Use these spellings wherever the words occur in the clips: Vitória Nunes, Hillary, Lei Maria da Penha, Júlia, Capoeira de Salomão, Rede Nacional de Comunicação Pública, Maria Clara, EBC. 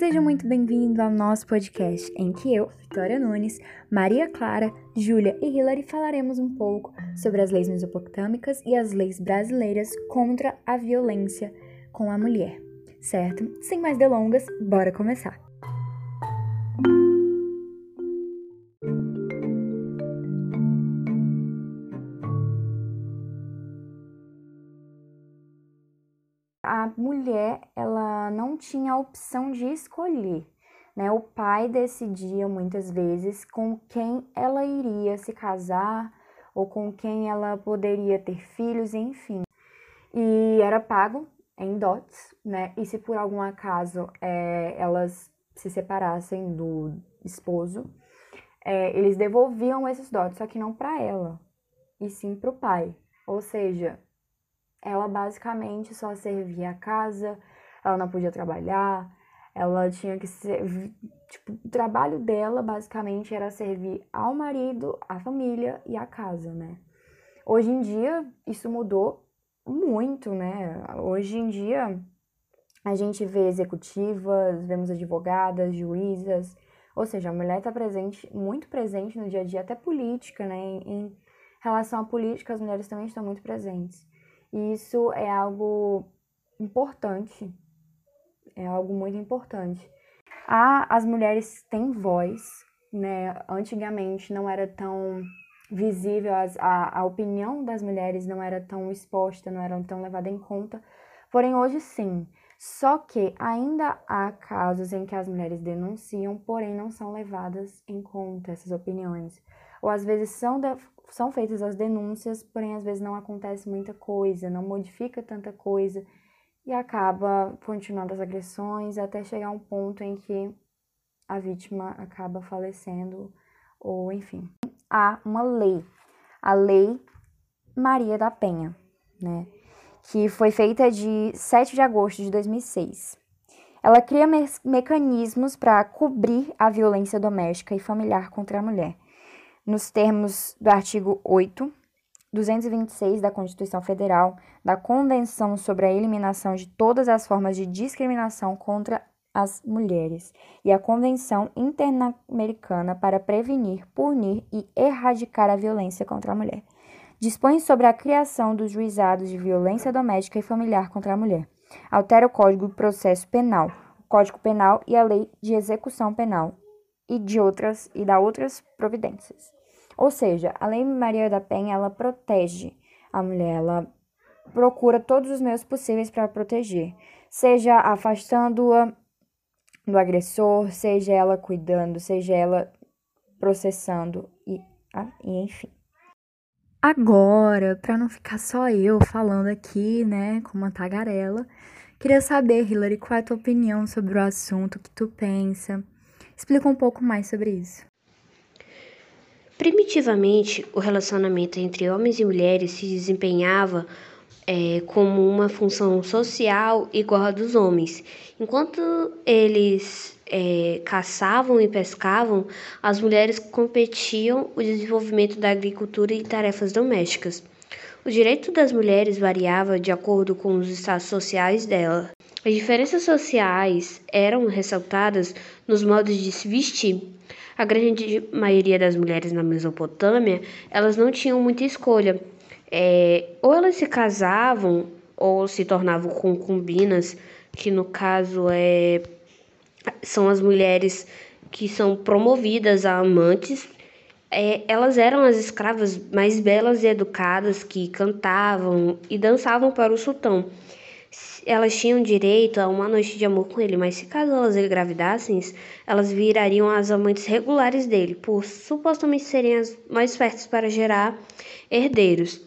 Seja muito bem-vindo ao nosso podcast, em que eu, Vitória Nunes, Maria Clara, Júlia e Hillary falaremos um pouco sobre as leis mesopotâmicas e as leis brasileiras contra a violência com a mulher, certo? Sem mais delongas, bora começar! A mulher, ela não tinha a opção de escolher, né? O pai decidia muitas vezes com quem ela iria se casar ou com quem ela poderia ter filhos, enfim. E era pago em dotes, né? E se por algum acaso elas se separassem do esposo, eles devolviam esses dotes, só que não para ela, e sim para o pai. Ou seja, ela basicamente só servia a casa, ela não podia trabalhar, ela tinha que servir, tipo, o trabalho dela basicamente era servir ao marido, à família e à casa, né? Hoje em dia, isso mudou muito, né? Hoje em dia, a gente vê executivas, vemos advogadas, juízas, ou seja, a mulher está presente, muito presente no dia a dia, até política, né? Em relação à política, as mulheres também estão muito presentes. E isso é algo importante, é algo muito importante. As mulheres têm voz, né? Antigamente não era tão visível, a opinião das mulheres não era tão exposta, não era tão levada em conta. Porém, hoje sim. Só que ainda há casos em que as mulheres denunciam, porém não são levadas em conta essas opiniões. Ou às vezes são feitas as denúncias, porém às vezes não acontece muita coisa, não modifica tanta coisa e acaba continuando as agressões até chegar a um ponto em que a vítima acaba falecendo ou enfim. Há uma lei, a Lei Maria da Penha, né, que foi feita de 7 de agosto de 2006. Ela cria mecanismos para cobrir a violência doméstica e familiar contra a mulher, nos termos do artigo 8, 226 da Constituição Federal, da Convenção sobre a Eliminação de Todas as Formas de Discriminação contra as Mulheres e a Convenção Interamericana para Prevenir, Punir e Erradicar a Violência contra a Mulher. Dispõe sobre a criação dos juizados de violência doméstica e familiar contra a mulher. Altera o Código de Processo Penal, o Código Penal e a Lei de Execução Penal, e dá outras providências. Ou seja, a Lei Maria da Penha, ela protege a mulher, ela procura todos os meios possíveis para proteger, seja afastando-a do agressor, seja ela cuidando, seja ela processando, e enfim. Agora, para não ficar só eu falando aqui, né, como uma tagarela, queria saber, Hillary, qual é a tua opinião sobre o assunto, o que tu pensa. Explica um pouco mais sobre isso. Primitivamente, o relacionamento entre homens e mulheres se desempenhava como uma função social igual à dos homens. Enquanto eles caçavam e pescavam, as mulheres competiam o desenvolvimento da agricultura e tarefas domésticas. O direito das mulheres variava de acordo com os estados sociais dela. As diferenças sociais eram ressaltadas nos modos de se vestir. A grande maioria das mulheres na Mesopotâmia, elas não tinham muita escolha. Ou elas se casavam ou se tornavam concubinas, que no caso são as mulheres que são promovidas a amantes. Elas eram as escravas mais belas e educadas que cantavam e dançavam para o sultão. Elas tinham direito a uma noite de amor com ele, mas se caso elas engravidassem, elas virariam as amantes regulares dele, por supostamente serem as mais férteis para gerar herdeiros.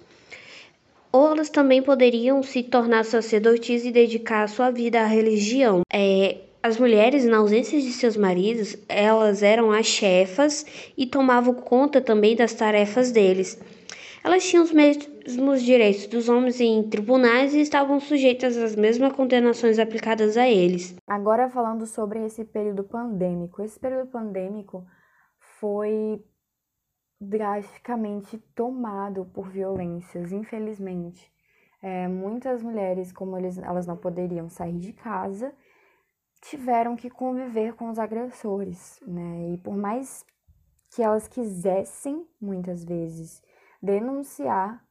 Ou elas também poderiam se tornar sacerdotisas e dedicar sua vida à religião. As mulheres, na ausência de seus maridos, elas eram as chefas e tomavam conta também das tarefas deles. Elas tinham os mesmos direitos dos homens em tribunais e estavam sujeitas às mesmas condenações aplicadas a eles. Agora falando sobre esse período pandêmico. Esse período pandêmico foi drasticamente tomado por violências, infelizmente. Muitas mulheres, como elas não poderiam sair de casa, tiveram que conviver com os agressores, né? E por mais que elas quisessem, muitas vezes, denunciar,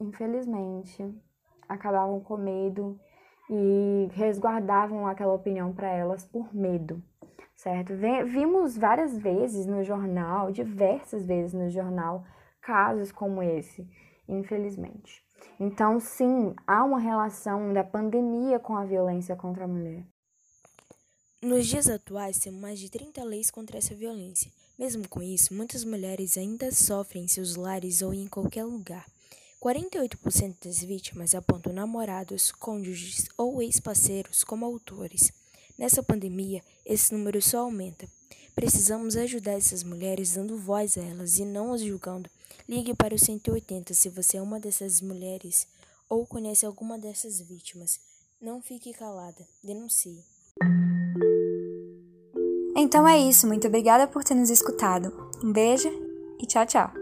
infelizmente, acabavam com medo e resguardavam aquela opinião para elas por medo, certo? Vimos várias vezes no jornal, diversas vezes no jornal, casos como esse, infelizmente. Então, sim, há uma relação da pandemia com a violência contra a mulher. Nos dias atuais, temos mais de 30 leis contra essa violência. Mesmo com isso, muitas mulheres ainda sofrem em seus lares ou em qualquer lugar. 48% das vítimas apontam namorados, cônjuges ou ex-parceiros como autores. Nessa pandemia, esse número só aumenta. Precisamos ajudar essas mulheres dando voz a elas e não as julgando. Ligue para o 180 se você é uma dessas mulheres ou conhece alguma dessas vítimas. Não fique calada, denuncie. Então é isso, muito obrigada por ter nos escutado. Um beijo e tchau, tchau.